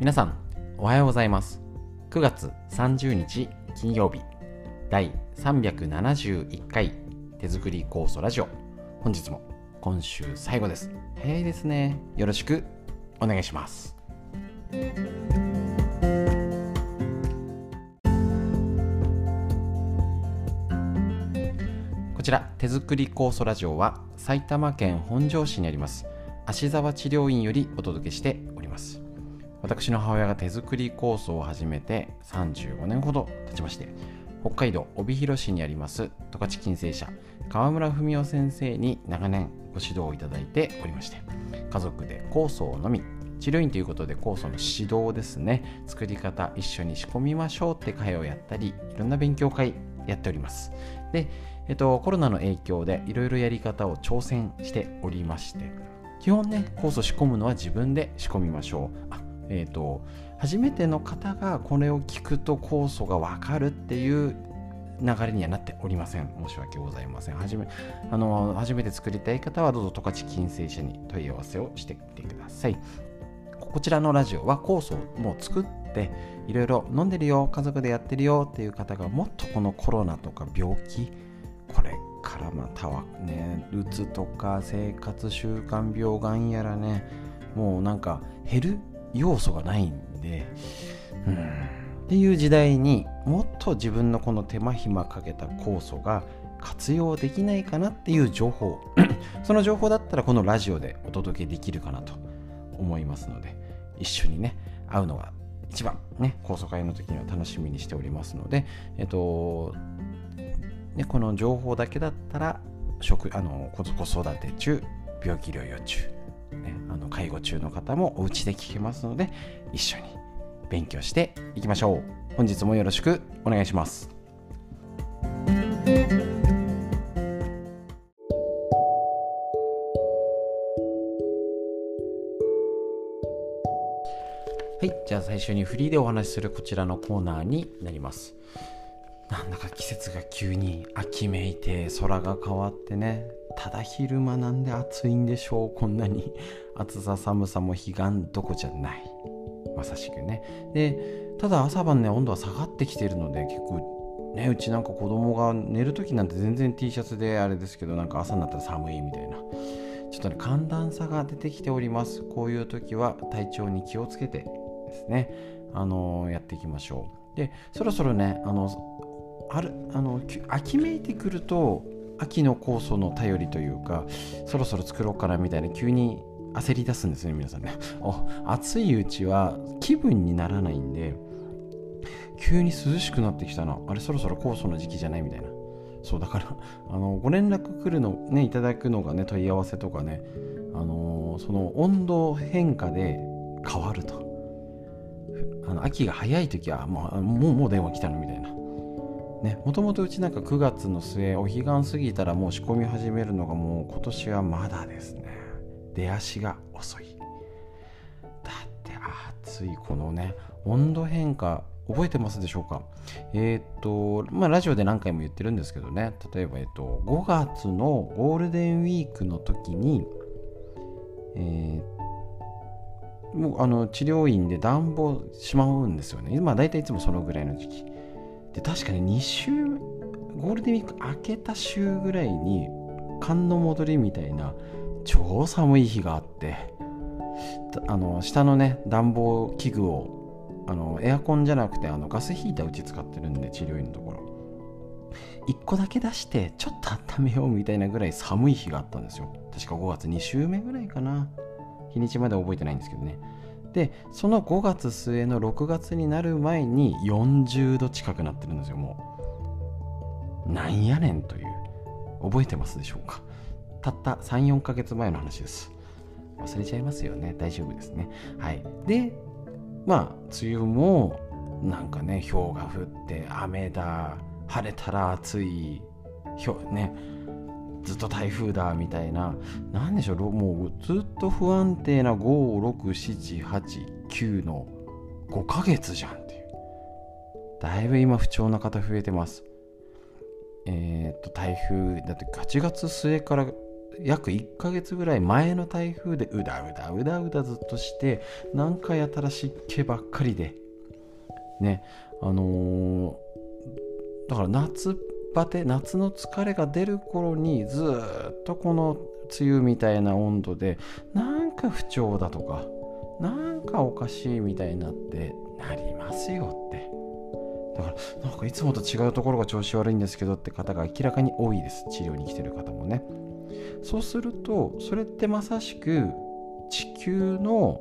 皆さんおはようございます。9月30日金曜日、第371回手作り酵素ラジオ、本日も今週最後です。早いですね。よろしくお願いします。こちら手作り酵素ラジオは埼玉県本庄市にあります芦沢治療院よりお届けしております。私の母親が手作り酵素を始めて35年ほど経ちまして、北海道帯広市にあります十勝金星社川村文夫先生に長年ご指導をいただいておりまして、家族で酵素を飲み、治療院ということで酵素の指導ですね、作り方一緒に仕込みましょうって会をやったり、いろんな勉強会やっております。で、コロナの影響でいろいろやり方を挑戦しておりまして、基本ね、酵素仕込むのは自分で仕込みましょう。初めての方がこれを聞くと酵素が分かるっていう流れにはなっておりません。申し訳ございません。初めて作りたい方はどうぞ十勝金星社に問い合わせをしてみてください。こちらのラジオは酵素をもう作っていろいろ飲んでるよ、家族でやってるよっていう方が、もっとこのコロナとか病気、これからまたはね、うつとか生活習慣病、がんやらね、もうなんか減る要素がないんで、っていう時代に、もっと自分のこの手間暇かけた酵素が活用できないかなっていう情報その情報だったらこのラジオでお届けできるかなと思いますので、一緒にね、会うのが一番ね、酵素会の時には楽しみにしておりますので、この情報だけだったら子育て中、病気療養中、介護中の方もお家で聞けますので、一緒に勉強していきましょう。本日もよろしくお願いします。はい、じゃあ最初にフリーでお話しするこちらのコーナーになります。なんだか季節が急に秋めいて、空が変わってね、ただ昼間なんで暑いんでしょう。こんなに暑さ寒さも彼岸どこじゃない、まさしくね。で、ただ朝晩ね、温度は下がってきているので、結構ね、うちなんか子供が寝るときなんて全然 T シャツであれですけど、なんか朝になったら寒いみたいな、ちょっとね、寒暖差が出てきております。こういう時は体調に気をつけてですね、やっていきましょう。で、そろそろね、秋めいてくると、秋の酵素の便りというか、そろそろ作ろうかなみたいな、急に焦り出すんですね、皆さんね。暑いうちは気分にならないんで、急に涼しくなってきたな、あれそろそろ酵素の時期じゃないみたいな。そうだから、ご連絡来るのね、いただくのがね、問い合わせとかね、その温度変化で変わると、秋が早い時はもう電話来たのみたいなね、もともとうちなんか9月の末、お彼岸過ぎたらもう仕込み始めるのが、もう今年はまだですね、出足が遅い。だって暑い、このね、温度変化覚えてますでしょうか。ラジオで何回も言ってるんですけどね、例えば、5月のゴールデンウィークの時に、もう治療院で暖房しまうんですよね。まあ大体いつもそのぐらいの時期で、確かにゴールデンウィーク明けた週ぐらいに寒の戻りみたいな超寒い日があって、下のね、暖房器具をエアコンじゃなくてガスヒーターうち使ってるんで、治療院のところ1個だけ出してちょっと温めようみたいなぐらい寒い日があったんですよ。確か5月2週目ぐらいかな、日にちまで覚えてないんですけどね。で、その5月末の6月になる前に40度近くなってるんですよ。もうなんやねんという、覚えてますでしょうか。たった 3,4 ヶ月前の話です。忘れちゃいますよね、大丈夫ですね。はい。で、まあ梅雨もなんかね、氷が降って雨だ、晴れたら暑い、ね、ずっと台風だみたいな、なんでしょう、もうずっと不安定な5、6、7、8、9の5ヶ月じゃんっていう。だいぶ今不調な方増えてます。台風だって8月末から約1ヶ月ぐらい前の台風でうだうだずっとして、なんかやたら湿気ばっかりでね、だから夏の疲れが出る頃にずっとこの梅雨みたいな温度で、なんか不調だとかなんかおかしいみたいになってなりますよって。だからなんかいつもと違うところが調子悪いんですけどって方が明らかに多いです。治療に来てる方もね。そうするとそれってまさしく地球の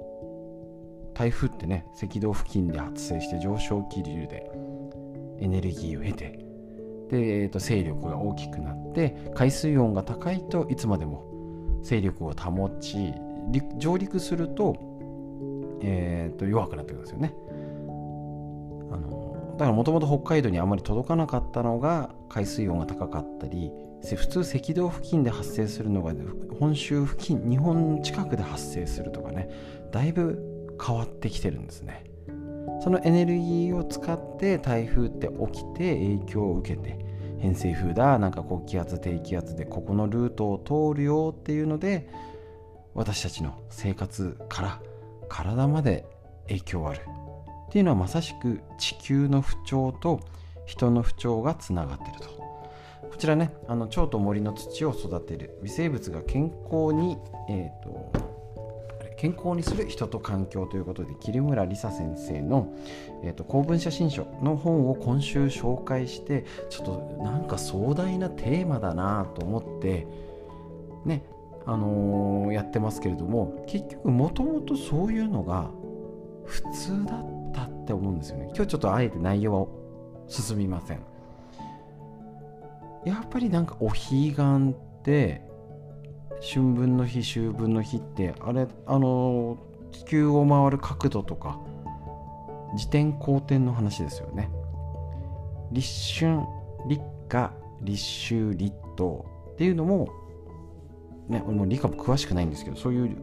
台風ってね、赤道付近で発生して上昇気流でエネルギーを得て、で、勢力が大きくなって海水温が高いといつまでも勢力を保ち、上陸すると、弱くなってくるんですよね。だからもともと北海道にあまり届かなかったのが、海水温が高かったり、普通赤道付近で発生するのが本州付近、日本近くで発生するとかね、だいぶ変わってきてるんですね。そのエネルギーを使って台風って起きて影響を受けて、偏西風だなんか高気圧低気圧でここのルートを通るよっていうので、私たちの生活から体まで影響あるっていうのは、まさしく地球の不調と人の不調がつながっていると。こちらね、蝶と森の土を育てる微生物が健康にする人と環境ということで、桐村理沙先生の、公文写真書の本を今週紹介して、ちょっとなんか壮大なテーマだなと思ってね、やってますけれども、結局もともとそういうのが普通だったって思うんですよね。今日ちょっとあえて内容は進みません。やっぱりなんかお彼岸って春分の日秋分の日って、あれ地球を回る角度とか自転公転の話ですよね。立春立夏立秋立冬っていうのもね、俺も理科も詳しくないんですけど、そういう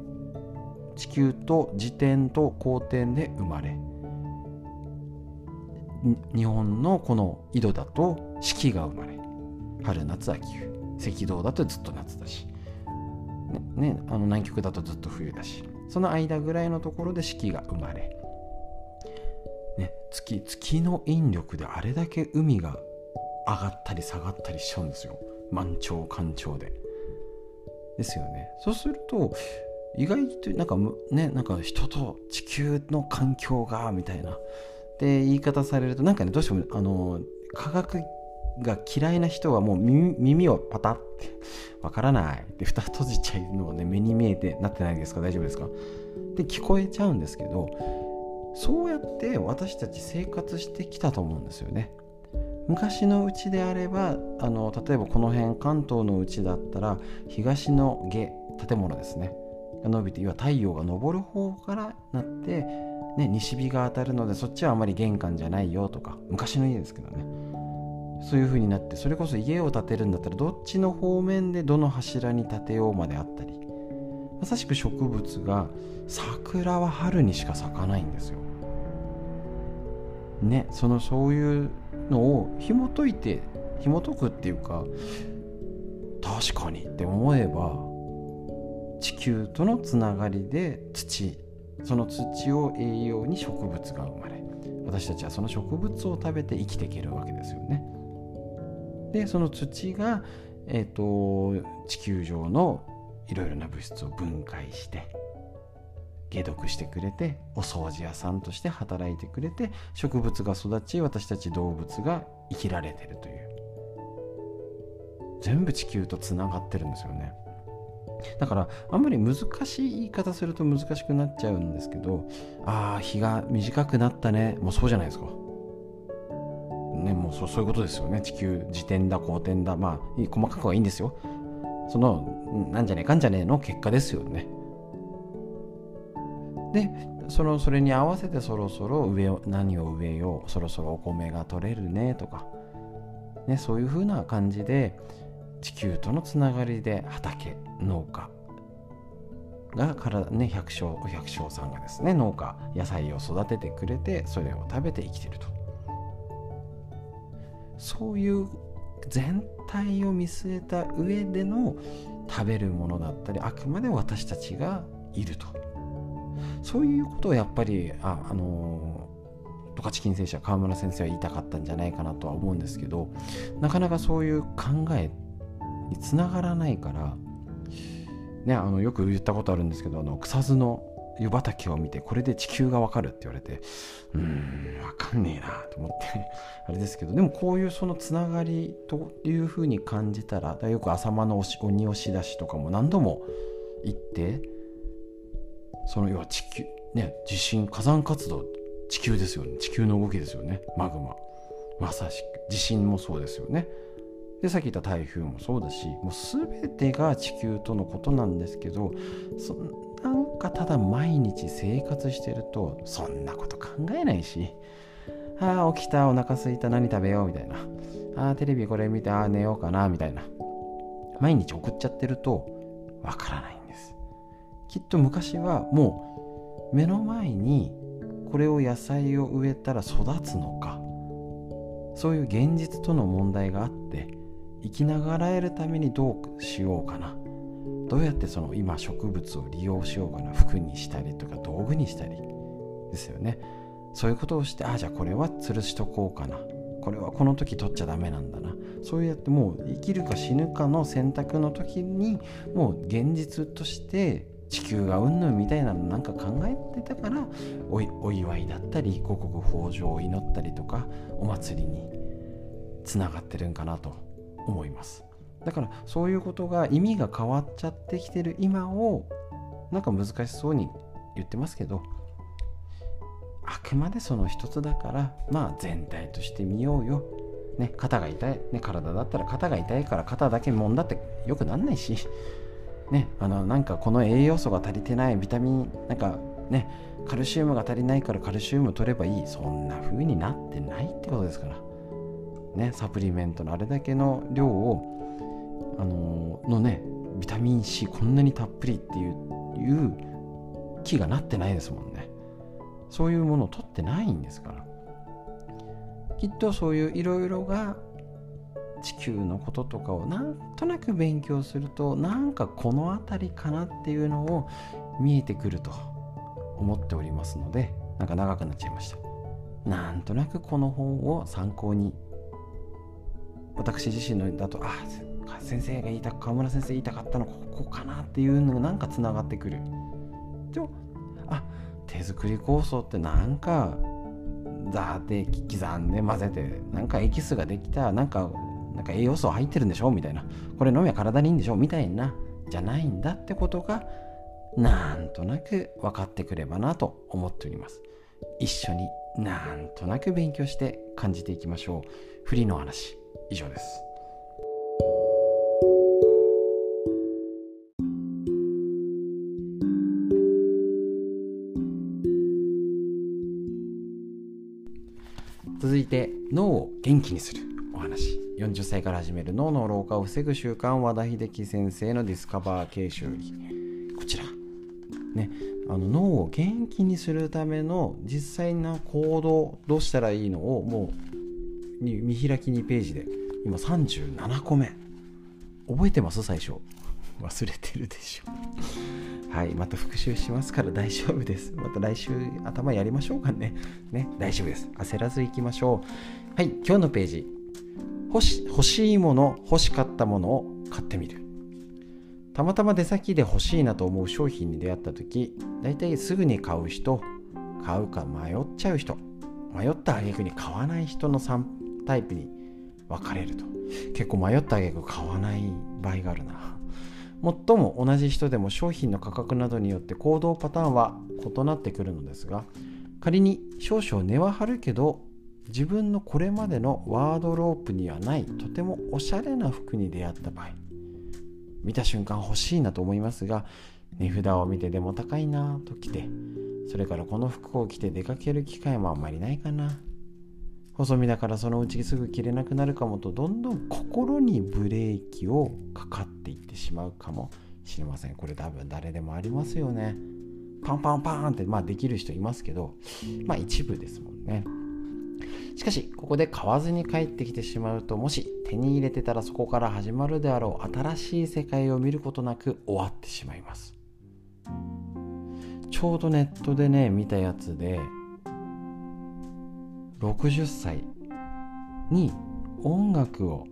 地球と自転と公転で生まれ、日本のこの井戸だと四季が生まれ、春夏秋冬、赤道だとずっと夏だしね、南極だとずっと冬だし、その間ぐらいのところで四季が生まれ、ね、月の引力であれだけ海が上がったり下がったりしちゃうんですよ、満潮干潮で。ですよね。そうすると意外となんか人と地球の環境がみたいなって言い方されると、なんかね、どうしても科学が嫌いな人はもう耳をパタッて、わからないで蓋閉じちゃうのをね、目に見えてなってないですか、大丈夫ですかって聞こえちゃうんですけど、そうやって私たち生活してきたと思うんですよね。昔のうちであれば、例えばこの辺関東のうちだったら、東の下、建物ですねが伸びて、要は太陽が昇る方からなって、ね、西日が当たるのでそっちはあまり玄関じゃないよとか、昔の家ですけどね、そういう風になって、それこそ家を建てるんだったらどっちの方面でどの柱に建てようまであったり、まさしく植物が、桜は春にしか咲かないんですよね。そういうのを紐解くっていうか、確かにって思えば、地球とのつながりで土、その土を栄養に植物が生まれ、私たちはその植物を食べて生きていけるわけですよね。で、その土が、地球上のいろいろな物質を分解して解毒してくれて、お掃除屋さんとして働いてくれて、植物が育ち、私たち動物が生きられてるという、全部地球とつながってるんですよね。だからあんまり難しい言い方すると難しくなっちゃうんですけど、日が短くなったね、もうそうじゃないですかね、もうそういうことですよね。地球自転だ公転だ、まあ細かくはいいんですよ、そのなんじゃねえかんじゃねえの結果ですよね。で、それに合わせてそろそろ何を植えよう、そろそろお米が取れるねとかね、そういう風な感じで地球とのつながりで畑農家がからね、百姓さんがですね、農家野菜を育ててくれて、それを食べて生きてると。そういう全体を見据えた上での食べるものだったり、あくまで私たちがいると、そういうことをやっぱり十勝金星社川村先生は言いたかったんじゃないかなとは思うんですけど、なかなかそういう考えにつながらないから、ね、よく言ったことあるんですけど、草津の湯畑を見てこれで地球がわかるって言われて、わかんねえなと思ってあれですけど、でもこういうそのつながりというふうに感じたら、よく浅間の鬼押し出しとかも何度も行って、その要は地球ね、地震火山活動、地球ですよね、地球の動きですよね、マグマまさしく、地震もそうですよね、でさっき言った台風もそうだし、もう全てが地球とのことなんですけど、なんかただ毎日生活してるとそんなこと考えないし、ああ起きた、お腹すいた、何食べようみたいな、ああテレビこれ見て、ああ寝ようかなみたいな、毎日送っちゃってるとわからないんです。きっと昔はもう目の前にこれを、野菜を植えたら育つのか、そういう現実との問題があって、生きながらえるためにどうしようかな、どうやってその今植物を利用しようかな、服にしたりとか道具にしたりですよね。そういうことをして、あ、じゃあこれは吊るしとこうかな、これはこの時取っちゃダメなんだな、そうやってもう生きるか死ぬかの選択の時に、もう現実として地球がうんぬんみたいなのなんか考えてたから、 お祝いだったり五穀豊穣を祈ったりとかお祭りにつながってるんかなと思います。だからそういうことが意味が変わっちゃってきてる今を、なんか難しそうに言ってますけど、あくまでその一つだから、まあ全体として見ようよ、ね、肩が痛い、ね、体だったら肩が痛いから肩だけもんだってよくなんないしね、なんかこの栄養素が足りてない、ビタミンなんかね、カルシウムが足りないからカルシウム取ればいい、そんな風になってないってことですからね。サプリメントのあれだけの量をのね、ビタミン C こんなにたっぷりっていう気がなってないですもんね。そういうものを取ってないんですから、きっとそういういろいろが地球のこととかをなんとなく勉強すると、なんかこの辺りかなっていうのを見えてくると思っておりますので、なんか長くなっちゃいました。なんとなくこの本を参考に、私自身のだと、あ、先生が川村先生言いたかったのここかなっていうのがなんかつながってくる。でも、あ、手作り構想ってなんかザーって刻んで混ぜて、なんかエキスができた、なんか栄養素入ってるんでしょみたいな、これ飲みは体にいいんでしょみたいな、じゃないんだってことがなんとなく分かってくればなと思っております。一緒になんとなく勉強して感じていきましょう。フリーの話以上です。続いて脳を元気にするお話、40歳から始める脳の老化を防ぐ習慣、和田秀樹先生のディスカバー形式。こちら、ね、脳を元気にするための実際な行動、どうしたらいいのをもう見開き2ページで今37個目。覚えてます？最初忘れてるでしょ。はい、また復習しますから大丈夫です。また来週頭やりましょうかね。ね、大丈夫です。焦らずいきましょう。はい、今日のページ、欲しいもの、欲しかったものを買ってみる。たまたま出先で欲しいなと思う商品に出会った時、だいたいすぐに買う人、買うか迷っちゃう人、迷った挙句に買わない人の3タイプに分かれると。結構迷った挙句買わない場合があるな。最も同じ人でも商品の価格などによって行動パターンは異なってくるのですが、仮に少々値は張るけど自分のこれまでのワードロープにはないとてもおしゃれな服に出会った場合、見た瞬間欲しいなと思いますが、値札を見てでも高いなときて、それからこの服を着て出かける機会もあんまりないかな、細身だからそのうちすぐ着れなくなるかもと、どんどん心にブレーキをかかっていってしまうかもしれません。これ多分誰でもありますよね。パンパンパンって、まあできる人いますけど、まあ一部ですもんね。しかしここで買わずに帰ってきてしまうと、もし手に入れてたらそこから始まるであろう新しい世界を見ることなく終わってしまいます。ちょうどネットでね見たやつで、60歳に音楽を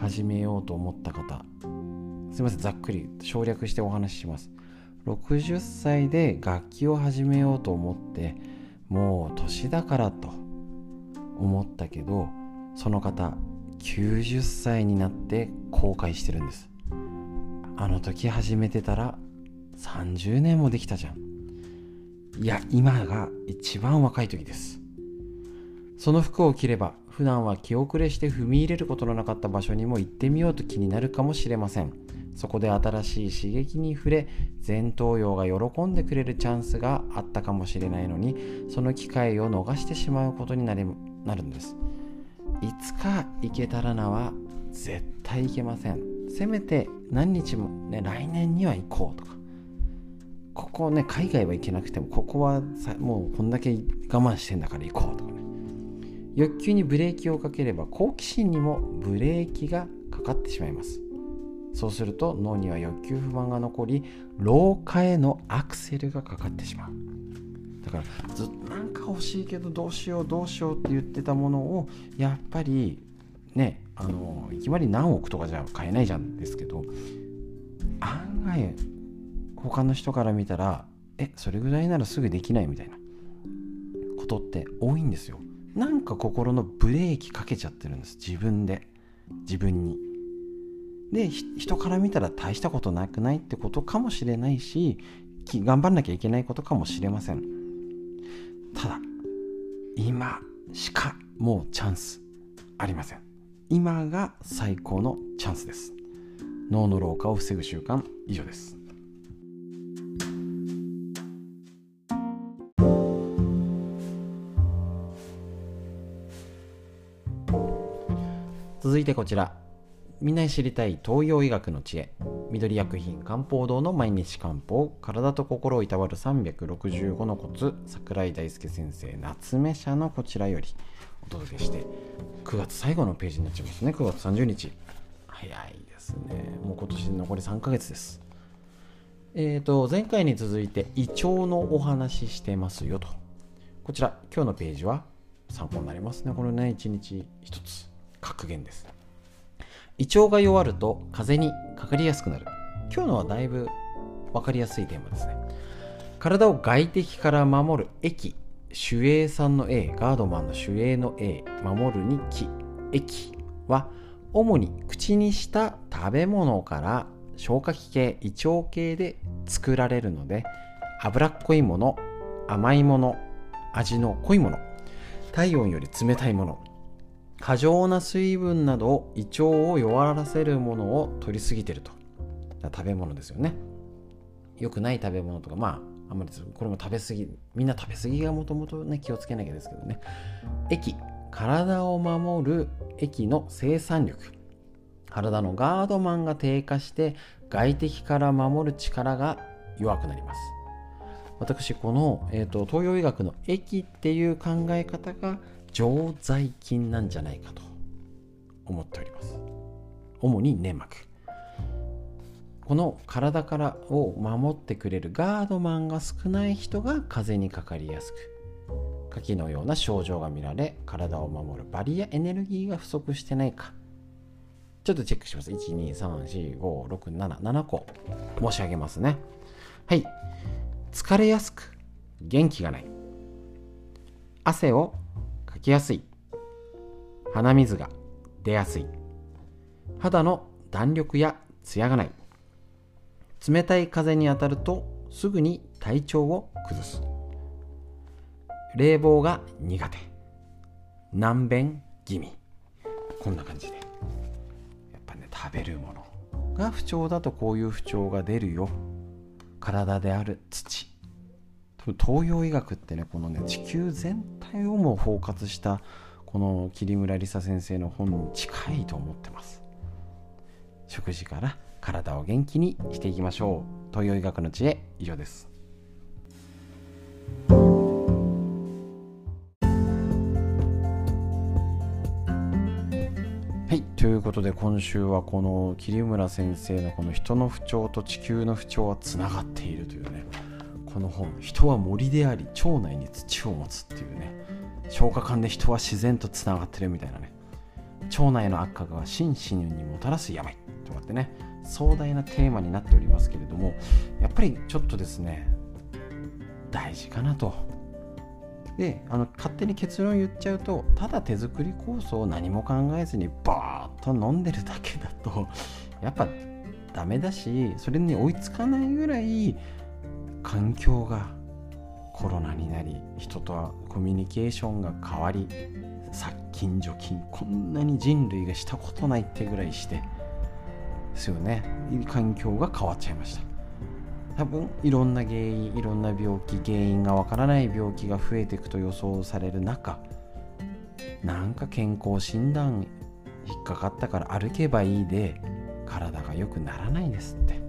始めようと思った方、すいません、ざっくり省略してお話しします。60歳で楽器を始めようと思って、もう年だからと思ったけど、その方90歳になって後悔してるんです。あの時始めてたら30年もできたじゃん。いや、今が一番若い時です。その服を着れば普段は気後れして踏み入れることのなかった場所にも行ってみようと気になるかもしれません。そこで新しい刺激に触れ、前頭葉が喜んでくれるチャンスがあったかもしれないのに、その機会を逃してしまうことになるんです。いつか行けたらなは絶対行けません。せめて何日もね、来年には行こうとか、ここね、海外は行けなくてもここはもうこんだけ我慢してんだから行こうとかね。欲求にブレーキをかければ好奇心にもブレーキがかかってしまいます。そうすると脳には欲求不満が残り、老化へのアクセルがかかってしまう。だからずっとなんか欲しいけどどうしようって言ってたものを、やっぱりね、いきなり何億とかじゃ買えないじゃんですけど、案外他の人から見たらそれぐらいならすぐできないみたいなことって多いんですよ。なんか心のブレーキかけちゃってるんです、自分に。で、人から見たら大したことなくないってことかもしれないし、頑張んなきゃいけないことかもしれません。ただ今しかもうチャンスありません。今が最高のチャンスです。脳の老化を防ぐ習慣、以上です。続いてこちら、みんなに知りたい東洋医学の知恵、緑薬品漢方堂の毎日漢方、体と心をいたわる365のコツ、桜井大輔先生夏目社のこちらよりお届けして、9月最後のページになっちゃいますね。9月30日早いですね。もう今年残り3ヶ月です。前回に続いて胃腸のお話してますよと。こちら今日のページは参考になりますね。これね、1日1つ格言です。胃腸が弱ると風邪にかかりやすくなる。今日のはだいぶ分かりやすいテーマですね。体を外敵から守る液、守衛さんの A、 ガードマンの守衛の A、 守るに気、液は主に口にした食べ物から消化器系、胃腸系で作られるので、脂っこいもの、甘いもの、味の濃いもの、体温より冷たいもの、過剰な水分など、胃腸を弱らせるものを取りすぎてると。食べ物ですよね。良くない食べ物とか、あんまりこれも食べ過ぎ、みんな食べ過ぎがもともとね気をつけなきゃですけどね。液、体を守る液の生産力、体のガードマンが低下して外敵から守る力が弱くなります。私この、東洋医学の液っていう考え方が常在菌なんじゃないかと思っております。主に粘膜、この体からを守ってくれるガードマンが少ない人が風邪にかかりやすく、下記のような症状が見られ、体を守るバリアエネルギーが不足してないか、ちょっとチェックします。 1,2,3,4,5,6,7 個申し上げますね。はい。疲れやすく元気がない、汗を吐きやすい、鼻水が出やすい、肌の弾力やツヤがない、冷たい風に当たるとすぐに体調を崩す、冷房が苦手、軟便気味、こんな感じで、やっぱね、食べるものが不調だとこういう不調が出るよ。体である土、東洋医学ってね、このね地球全体をも包括したこの桐村理沙先生の本に近いと思ってます。食事から体を元気にしていきましょう。東洋医学の知恵、以上です。ということで、今週はこの桐村先生のこの人の不調と地球の不調はつながっているというね、この本、人は森であり腸内に土を持つっていうね、消化管で人は自然とつながってるみたいなね、腸内の悪化が心身にもたらす病とかってね、壮大なテーマになっておりますけれども、やっぱりちょっとですね大事かなと。で、勝手に結論言っちゃうと、ただ手作り酵素を何も考えずにバーッと飲んでるだけだとやっぱダメだし、それに追いつかないぐらい環境がコロナになり、人とはコミュニケーションが変わり、殺菌除菌、こんなに人類がしたことないってぐらいしてですよね、環境が変わっちゃいました。多分いろんな原因、いろんな病気、原因がわからない病気が増えていくと予想される中、なんか健康診断引っかかったから歩けばいいで体が良くならないですって、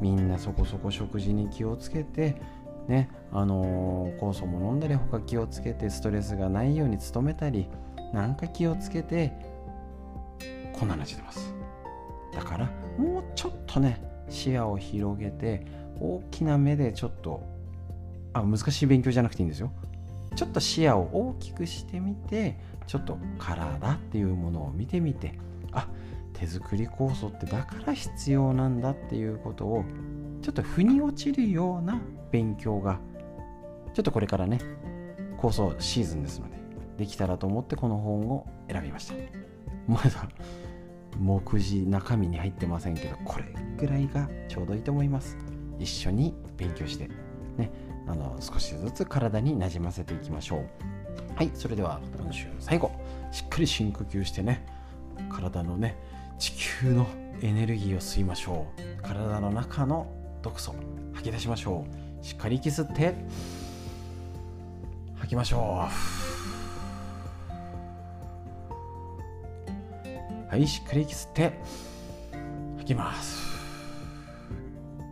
みんなそこそこ食事に気をつけてね、酵素も飲んだり、他気をつけて、ストレスがないように努めたり、なんか気をつけて、こんな話してます。だからもうちょっとね視野を広げて、大きな目でちょっと、難しい勉強じゃなくていいんですよ。ちょっと視野を大きくしてみて、ちょっと体っていうものを見てみて、手作り酵素ってだから必要なんだっていうことをちょっと腑に落ちるような勉強が、ちょっとこれからね酵素シーズンですのでできたらと思って、この本を選びました。まだ目次中身に入ってませんけど、これぐらいがちょうどいいと思います。一緒に勉強して、ね、少しずつ体になじませていきましょう。はい、それでは今週最後、しっかり深呼吸してね、体のね、地球のエネルギーを吸いましょう。体の中の毒素吐き出しましょう。しっかり息吸って吐きましょう。はい、しっかり息吸って吐きます。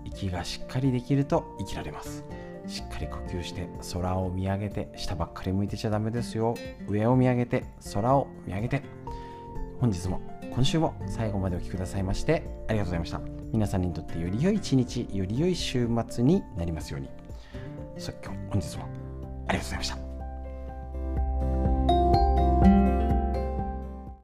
息がしっかりできると生きられます。しっかり呼吸して、空を見上げて、下ばっかり向いてちゃダメですよ。上を見上げて、空を見上げて。本日も今週も最後までお聞きくださいましてありがとうございました。皆さんにとってより良い一日、より良い週末になりますように。本日もありがとうございました。